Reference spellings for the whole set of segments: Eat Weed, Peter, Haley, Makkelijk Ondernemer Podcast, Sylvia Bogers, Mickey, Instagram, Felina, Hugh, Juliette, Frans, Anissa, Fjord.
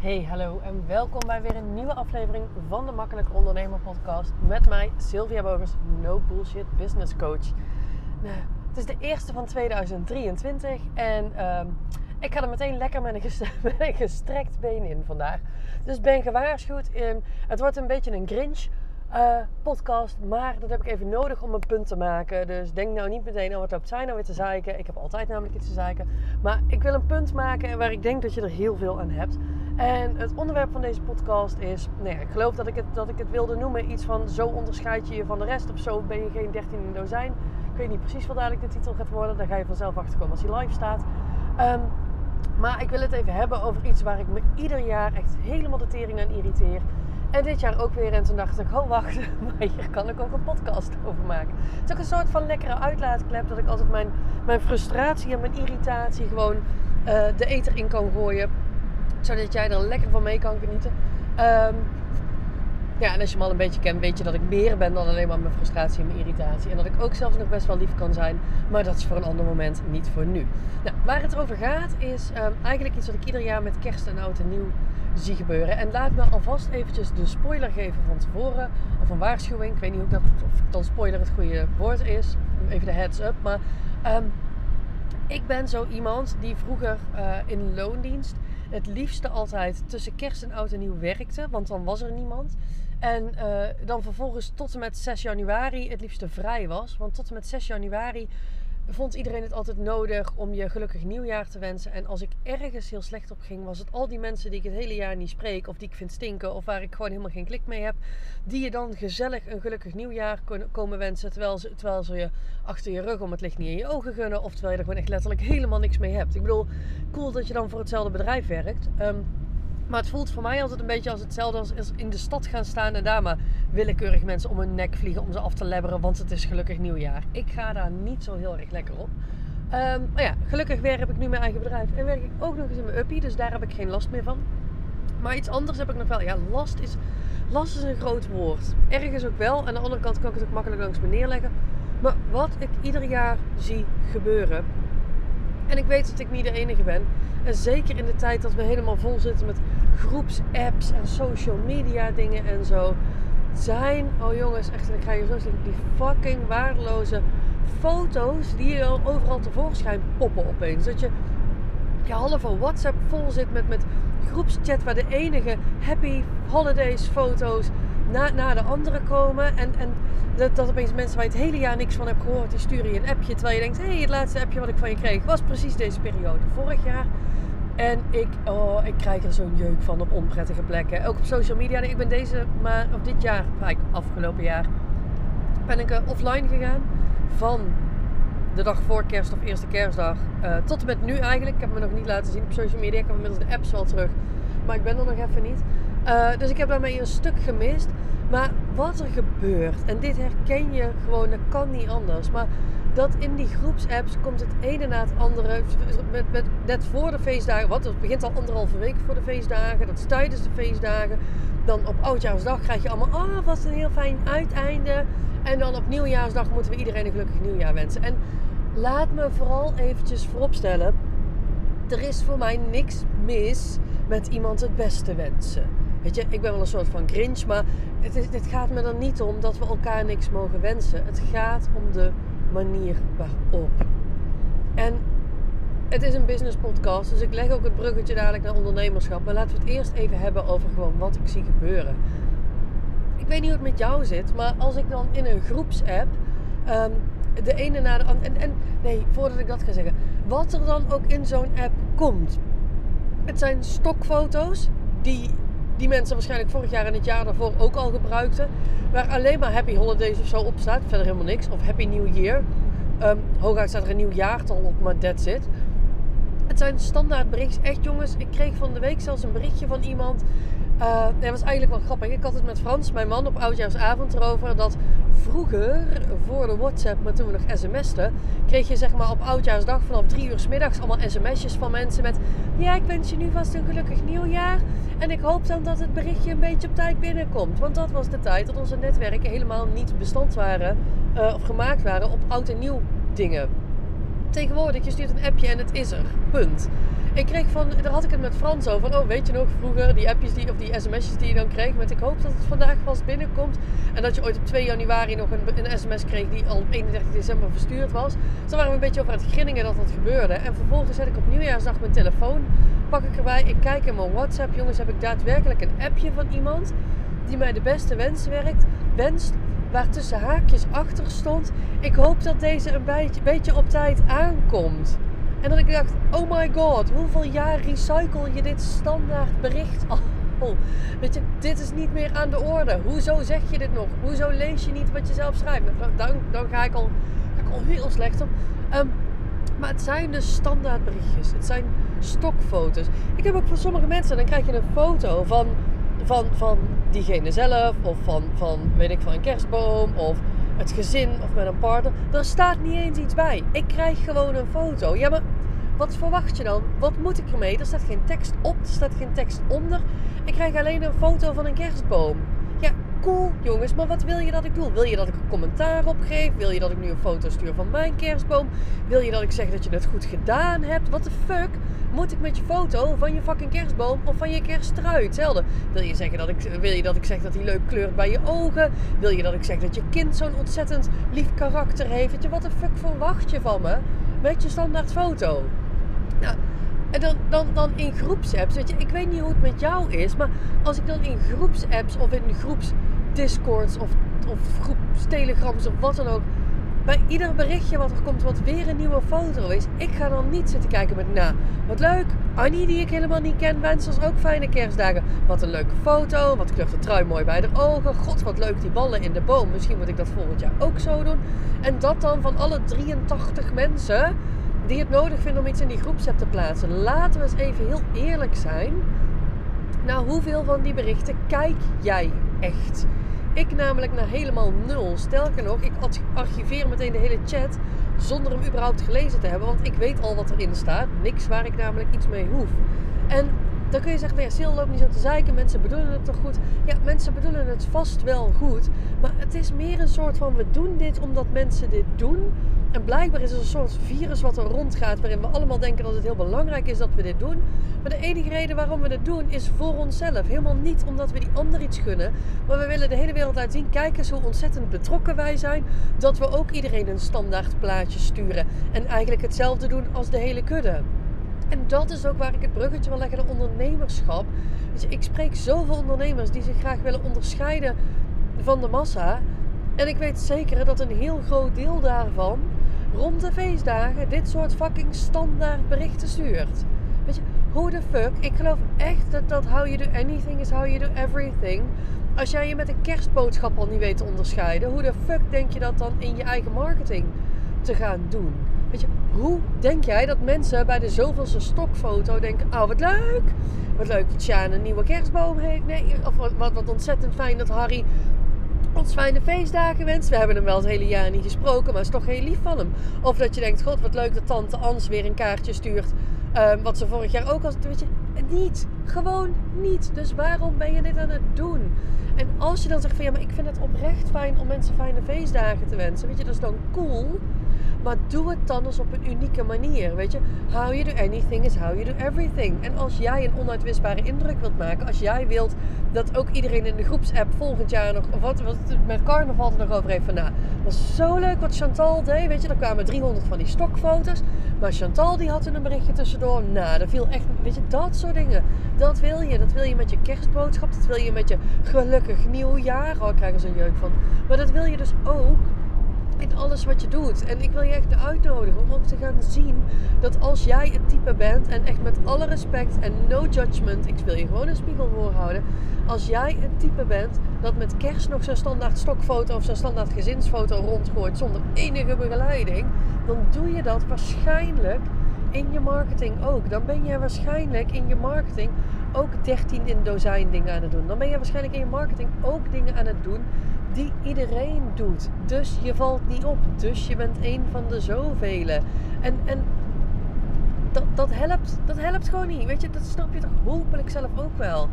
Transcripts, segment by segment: Hey, hallo en welkom bij weer een nieuwe aflevering van de Makkelijk Ondernemer Podcast met mij, Sylvia Bogers, No Bullshit Business Coach. Nou, het is de eerste van 2023 en ik ga er meteen lekker met een gestrekt been in vandaag. Dus ben gewaarschuwd, het wordt een beetje een Grinch podcast, maar dat heb ik even nodig om een punt te maken. Dus denk nou niet meteen, wat loopt zij nou weer te zeiken? Ik heb altijd namelijk iets te zeiken. Maar ik wil een punt maken waar ik denk dat je er heel veel aan hebt. En het onderwerp van deze podcast is, ik geloof dat ik het wilde noemen, iets van zo onderscheid je je van de rest. Of zo ben je geen 13 in een dozijn. Ik weet niet precies wat dadelijk de titel gaat worden. Daar ga je vanzelf achterkomen als hij live staat. Maar ik wil het even hebben over iets waar ik me ieder jaar echt helemaal de tering aan irriteer. En dit jaar ook weer. En toen dacht ik, wacht, maar hier kan ik ook een podcast over maken. Het is ook een soort van lekkere uitlaatklep dat ik altijd mijn frustratie en mijn irritatie gewoon de ether in kan gooien. Zodat jij er lekker van mee kan genieten. En als je me al een beetje kent, weet je dat ik meer ben dan alleen maar mijn frustratie en mijn irritatie. En dat ik ook zelfs nog best wel lief kan zijn. Maar dat is voor een ander moment, niet voor nu. Nou, waar het over gaat is eigenlijk iets wat ik ieder jaar met kerst en oud en nieuw zie gebeuren. En laat me alvast eventjes de spoiler geven van tevoren. Of een waarschuwing. Ik weet niet of dan spoiler het goede woord is. Even de heads up. Maar ik ben zo iemand die vroeger in loondienst het liefste altijd tussen kerst en oud en nieuw werkte. Want dan was er niemand. En dan vervolgens tot en met 6 januari het liefste vrij was. Want tot en met 6 januari vond iedereen het altijd nodig om je gelukkig nieuwjaar te wensen. En als ik ergens heel slecht op ging, was het al die mensen die ik het hele jaar niet spreek. Of die ik vind stinken. Of waar ik gewoon helemaal geen klik mee heb. Die je dan gezellig een gelukkig nieuwjaar komen wensen. Terwijl ze je achter je rug om het licht niet in je ogen gunnen. Of terwijl je er gewoon echt letterlijk helemaal niks mee hebt. Ik bedoel, cool dat je dan voor hetzelfde bedrijf werkt. Maar het voelt voor mij altijd een beetje als hetzelfde als in de stad gaan staan en daar maar willekeurig mensen om hun nek vliegen om ze af te lebberen, want het is gelukkig nieuwjaar. Ik ga daar niet zo heel erg lekker op. Gelukkig weer heb ik nu mijn eigen bedrijf en werk ik ook nog eens in mijn uppie, dus daar heb ik geen last meer van. Maar iets anders heb ik nog wel. Ja, last is een groot woord. Ergens ook wel. Aan de andere kant kan ik het ook makkelijk langs me neerleggen. Maar wat ik ieder jaar zie gebeuren, en ik weet dat ik niet de enige ben. En zeker in de tijd dat we helemaal vol zitten met groepsapps en social media dingen en zo. Zijn, oh jongens, echt, ik ga je zo zeggen, die fucking waardeloze foto's die je overal tevoorschijn poppen opeens. Dat je halve WhatsApp vol zit met groepschat waar de enige happy holidays foto's na de andere komen. En dat opeens mensen waar je het hele jaar niks van hebt gehoord, die sturen je een appje. Terwijl je denkt, hé, het laatste appje wat ik van je kreeg was precies deze periode vorig jaar. En ik krijg er zo'n jeuk van op onprettige plekken. Ook op social media. Ik ben afgelopen jaar, ben ik offline gegaan. Van de dag voor kerst of eerste kerstdag tot en met nu eigenlijk. Ik heb me nog niet laten zien op social media. Ik heb inmiddels de apps wel terug. Maar ik ben er nog even niet. Dus ik heb daarmee een stuk gemist. Maar wat er gebeurt, en dit herken je gewoon, dat kan niet anders. Maar dat in die groepsapps komt het ene na het andere. Net voor de feestdagen. Het begint al anderhalve week voor de feestdagen. Dat is tijdens de feestdagen. Dan op Oudjaarsdag krijg je allemaal, wat een heel fijn uiteinde. En dan op Nieuwjaarsdag moeten we iedereen een gelukkig nieuwjaar wensen. En laat me vooral eventjes vooropstellen. Er is voor mij niks mis met iemand het beste wensen. Weet je, ik ben wel een soort van Grinch, maar het gaat me er niet om dat we elkaar niks mogen wensen. Het gaat om de manier waarop. En het is een business podcast, dus ik leg ook het bruggetje dadelijk naar ondernemerschap. Maar laten we het eerst even hebben over gewoon wat ik zie gebeuren. Ik weet niet hoe het met jou zit, maar als ik dan in een groepsapp de ene na de andere... Nee, voordat ik dat ga zeggen. Wat er dan ook in zo'n app komt. Het zijn stokfoto's die mensen waarschijnlijk vorig jaar en het jaar daarvoor ook al gebruikten. Waar alleen maar Happy Holidays of zo op staat. Verder helemaal niks. Of Happy New Year. Hooguit staat er een nieuw jaartal op, maar that's it. Het zijn standaard berichtjes. Echt jongens, ik kreeg van de week zelfs een berichtje van iemand. Dat was eigenlijk wel grappig. Ik had het met Frans, mijn man, op oudjaarsavond erover. Dat vroeger, voor de WhatsApp, maar toen we nog sms'ten, kreeg je zeg maar op oudjaarsdag vanaf 3 uur 's middags allemaal sms'jes van mensen met... Ja, ik wens je nu vast een gelukkig nieuwjaar. En ik hoop dan dat het berichtje een beetje op tijd binnenkomt. Want dat was de tijd dat onze netwerken helemaal niet bestand waren. Of gemaakt waren op oud en nieuw dingen. Tegenwoordig, je stuurt een appje en het is er. Punt. Ik kreeg van, daar had ik het met Frans over. Oh, weet je nog vroeger, die appjes die, of die sms'jes die je dan kreeg. Met ik hoop dat het vandaag vast binnenkomt. En dat je ooit op 2 januari nog een sms kreeg die al op 31 december verstuurd was. Dus daar waren we een beetje over aan het grinniken dat dat gebeurde. En vervolgens zet ik op nieuwjaarsdag mijn telefoon. Pak ik erbij, ik kijk in mijn WhatsApp. Jongens, heb ik daadwerkelijk een appje van iemand die mij de beste wenst, waar tussen haakjes achter stond. Ik hoop dat deze een beetje op tijd aankomt. En dat ik dacht, oh my god, hoeveel jaar recycle je dit standaard bericht al? Oh, weet je, dit is niet meer aan de orde. Hoezo zeg je dit nog? Hoezo lees je niet wat je zelf schrijft? Dan ga ik al heel slecht op. Maar het zijn dus standaard berichtjes. Het zijn stokfoto's. Ik heb ook voor sommige mensen, dan krijg je een foto van diegene zelf. Of van weet ik, van een kerstboom. Of het gezin. Of met een partner. Daar staat niet eens iets bij. Ik krijg gewoon een foto. Ja, maar wat verwacht je dan? Wat moet ik ermee? Er staat geen tekst op. Er staat geen tekst onder. Ik krijg alleen een foto van een kerstboom. Ja, cool jongens. Maar wat wil je dat ik doe? Wil je dat ik een commentaar opgeef? Wil je dat ik nu een foto stuur van mijn kerstboom? Wil je dat ik zeg dat je het goed gedaan hebt? What the fuck? Moet ik met je foto van je fucking kerstboom of van je kersttrui? Hetzelfde. Wil je dat ik zeg dat hij leuk kleurt bij je ogen? Wil je dat ik zeg dat je kind zo'n ontzettend lief karakter heeft? Weet je, wat de fuck verwacht je van me? Met je standaard foto. Nou, en dan in groepsapps. Weet je, ik weet niet hoe het met jou is. Maar als ik dan in groepsapps of in groepsdiscords of groepstelegrams of wat dan ook. Bij ieder berichtje wat er komt, wat weer een nieuwe foto is, ik ga dan niet zitten kijken met, nou, wat leuk, Annie die ik helemaal niet ken, wens ons ook fijne kerstdagen. Wat een leuke foto, wat kleurt de trui mooi bij de ogen, god wat leuk die ballen in de boom, misschien moet ik dat volgend jaar ook zo doen. En dat dan van alle 83 mensen die het nodig vinden om iets in die groepsapp te plaatsen. Laten we eens even heel eerlijk zijn, naar hoeveel van die berichten kijk jij echt? Ik namelijk naar helemaal nul. Sterker nog, ik archiveer meteen de hele chat zonder hem überhaupt gelezen te hebben. Want ik weet al wat erin staat. Niks waar ik namelijk iets mee hoef. En dan kun je zeggen, ja, Sil, loop niet zo te zeiken. Mensen bedoelen het toch goed? Ja, mensen bedoelen het vast wel goed. Maar het is meer een soort van, we doen dit omdat mensen dit doen. En blijkbaar is er een soort virus wat er rondgaat, waarin we allemaal denken dat het heel belangrijk is dat we dit doen. Maar de enige reden waarom we dit doen is voor onszelf. Helemaal niet omdat we die ander iets gunnen. Maar we willen de hele wereld laten zien, kijk eens hoe ontzettend betrokken wij zijn. Dat we ook iedereen een standaard plaatje sturen. En eigenlijk hetzelfde doen als de hele kudde. En dat is ook waar ik het bruggetje wil leggen naar ondernemerschap. Dus ik spreek zoveel ondernemers die zich graag willen onderscheiden van de massa. En ik weet zeker dat een heel groot deel daarvan rond de feestdagen dit soort fucking standaard berichten stuurt. Weet je, hoe de fuck? Ik geloof echt dat how you do anything is how you do everything. Als jij je met een kerstboodschap al niet weet te onderscheiden, hoe de fuck denk je dat dan in je eigen marketing te gaan doen? Weet je, hoe denk jij dat mensen bij de zoveelste stokfoto denken, oh wat leuk. Wat leuk dat Sjaan een nieuwe kerstboom heeft. Nee, of wat ontzettend fijn dat Harry ons fijne feestdagen wenst. We hebben hem wel het hele jaar niet gesproken, maar het is toch heel lief van hem. Of dat je denkt, god wat leuk dat tante Ans weer een kaartje stuurt. Wat ze vorig jaar ook al... Weet je, niet. Gewoon niet. Dus waarom ben je dit aan het doen? En als je dan zegt van, ja maar ik vind het oprecht fijn om mensen fijne feestdagen te wensen. Weet je, dat is dan cool. Maar doe het dan eens op een unieke manier, weet je. How you do anything is how you do everything. En als jij een onuitwisbare indruk wilt maken, als jij wilt dat ook iedereen in de groepsapp volgend jaar nog, of wat het met carnaval er nog over heeft van, nou, was zo leuk wat Chantal deed, weet je. Er kwamen 300 van die stokfoto's, maar Chantal die had een berichtje tussendoor. Nou, dat viel echt, weet je, dat soort dingen. Dat wil je met je kerstboodschap, dat wil je met je gelukkig nieuwjaar. Oh, ik krijg er zo'n jeuk van. Maar dat wil je dus ook in alles wat je doet. En ik wil je echt uitnodigen om ook te gaan zien dat als jij het type bent, en echt met alle respect en no judgment, ik wil je gewoon een spiegel voorhouden, als jij het type bent dat met kerst nog zo'n standaard stokfoto of zo'n standaard gezinsfoto rondgooit zonder enige begeleiding, dan doe je dat waarschijnlijk in je marketing ook. Dan ben je waarschijnlijk in je marketing ook 13 in dozijn dingen aan het doen. Dan ben je waarschijnlijk in je marketing ook dingen aan het doen die iedereen doet. Dus je valt niet op. Dus je bent één van de zoveel. En dat helpt gewoon niet. Weet je, dat snap je toch hopelijk zelf ook wel.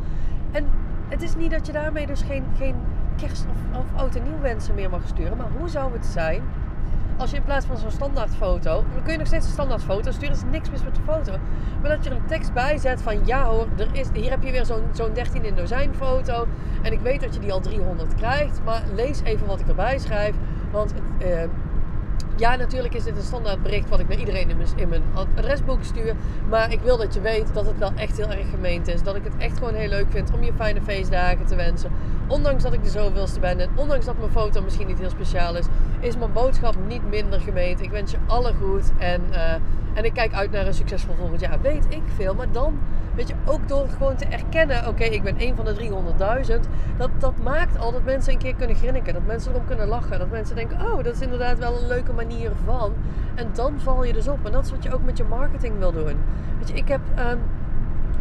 En het is niet dat je daarmee dus geen kerst of oud en nieuw wensen meer mag sturen. Maar hoe zou het zijn als je in plaats van zo'n standaardfoto, dan kun je nog steeds een standaardfoto sturen, is niks mis met de foto. Maar dat je er een tekst bij zet van ja hoor, hier heb je weer zo'n 13 in dozijn foto. En ik weet dat je die al 300 krijgt, maar lees even wat ik erbij schrijf. Want ja, natuurlijk is dit een standaard bericht wat ik naar iedereen in mijn adresboek stuur. Maar ik wil dat je weet dat het wel echt heel erg gemeend is. Dat ik het echt gewoon heel leuk vind om je fijne feestdagen te wensen. Ondanks dat ik de zoveelste ben en ondanks dat mijn foto misschien niet heel speciaal is, is mijn boodschap niet minder gemeend. Ik wens je alle goed en ik kijk uit naar een succesvol volgend jaar. Weet ik veel, maar dan weet je ook door gewoon te erkennen, oké, ik ben één van de 300.000. Dat maakt al dat mensen een keer kunnen grinniken, dat mensen erom kunnen lachen. Dat mensen denken, oh, dat is inderdaad wel een leuke manier van. En dan val je dus op. En dat is wat je ook met je marketing wil doen. Weet je, ik heb...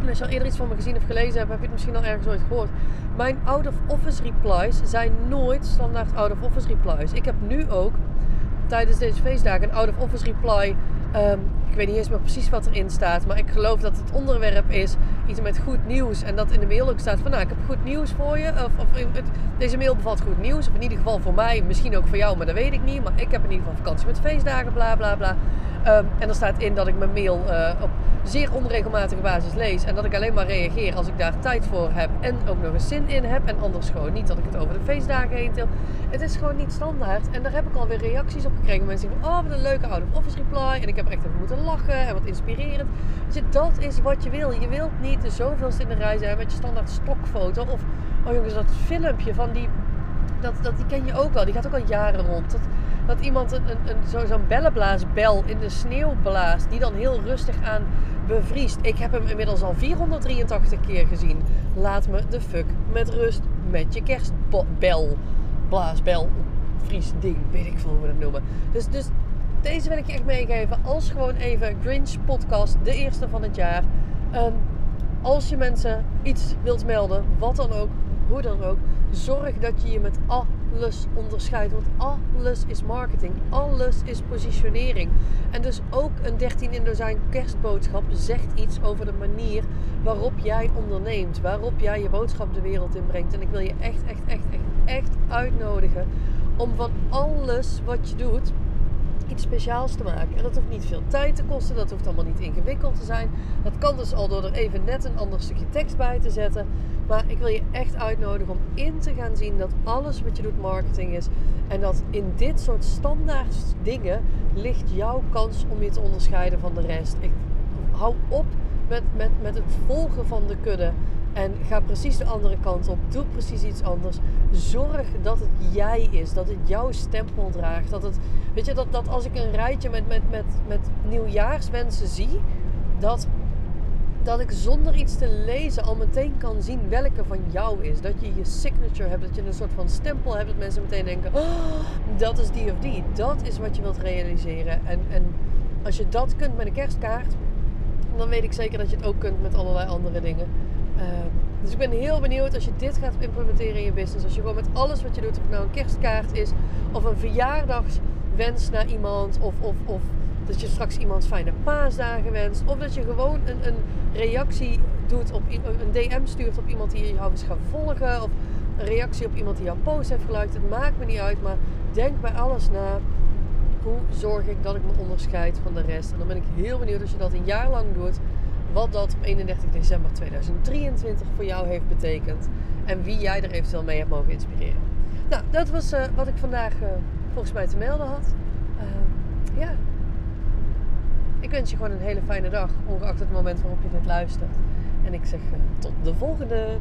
als je al eerder iets van me gezien of gelezen hebt, heb je het misschien al ergens ooit gehoord. Mijn out-of-office replies zijn nooit standaard out-of-office replies. Ik heb nu ook tijdens deze feestdagen een out-of-office reply. Ik weet niet eens meer precies wat erin staat, maar ik geloof dat het onderwerp is iets met goed nieuws. En dat in de mail ook staat van, nou, ik heb goed nieuws voor je. Deze mail bevat goed nieuws. Of in ieder geval voor mij, misschien ook voor jou, maar dat weet ik niet. Maar ik heb in ieder geval vakantie met feestdagen, bla bla bla. En er staat in dat ik mijn mail op zeer onregelmatige basis lees. En dat ik alleen maar reageer als ik daar tijd voor heb en ook nog eens zin in heb. En anders gewoon niet dat ik het over de feestdagen heen til. Het is gewoon niet standaard. En daar heb ik alweer reacties op gekregen. Mensen zeggen van, oh, wat een leuke out-of-office reply. En ik heb er echt even moeten lachen en wat inspirerend. Dus dat is wat je wil. Je wilt niet de zoveelste in de rij zijn met je standaard stokfoto. Of, oh jongens, dat filmpje van die... Die ken je ook wel. Die gaat ook al jaren rond. Dat iemand zo'n bellenblaasbel in de sneeuw blaast. Die dan heel rustig aan bevriest. Ik heb hem inmiddels al 483 keer gezien. Laat me de fuck met rust met je kerstbel. Blaasbel. Vriesding. Weet ik veel hoe we dat noemen. Dus deze wil ik je echt meegeven. Als gewoon even Grinch podcast. De eerste van het jaar. Als je mensen iets wilt melden. Wat dan ook. Hoe dan ook, zorg dat je je met alles onderscheidt. Want alles is marketing, alles is positionering. En dus ook een 13 in dozijn kerstboodschap zegt iets over de manier waarop jij onderneemt. Waarop jij je boodschap de wereld in brengt. En ik wil je echt uitnodigen om van alles wat je doet iets speciaals te maken. En dat hoeft niet veel tijd te kosten. Dat hoeft allemaal niet ingewikkeld te zijn. Dat kan dus al door er even net een ander stukje tekst bij te zetten. Maar ik wil je echt uitnodigen om in te gaan zien dat alles wat je doet marketing is. En dat in dit soort standaard dingen ligt jouw kans om je te onderscheiden van de rest. Ik hou op met het volgen van de kudde. En ga precies de andere kant op. Doe precies iets anders. Zorg dat het jij is. Dat het jouw stempel draagt. Dat als ik een rijtje met nieuwjaarswensen zie. Dat ik zonder iets te lezen al meteen kan zien welke van jou is. Dat je je signature hebt. Dat je een soort van stempel hebt. Dat mensen meteen denken. Oh, dat is die of die. Dat is wat je wilt realiseren. En als je dat kunt met een kerstkaart. Dan weet ik zeker dat je het ook kunt met allerlei andere dingen. Dus ik ben heel benieuwd als je dit gaat implementeren in je business. Als je gewoon met alles wat je doet, of het nou een kerstkaart is, of een verjaardagswens naar iemand, of dat je straks iemand fijne paasdagen wenst, of dat je gewoon een reactie doet, op een DM stuurt op iemand die je houdt gaan volgen, of een reactie op iemand die jouw post heeft geliked. Het maakt me niet uit, maar denk bij alles na. Hoe zorg ik dat ik me onderscheid van de rest? En dan ben ik heel benieuwd als je dat een jaar lang doet. Wat dat op 31 december 2023 voor jou heeft betekend. En wie jij er eventueel mee hebt mogen inspireren. Nou, dat was wat ik vandaag volgens mij te melden had. Ja. Ik wens je gewoon een hele fijne dag. Ongeacht het moment waarop je dit luistert. En ik zeg tot de volgende.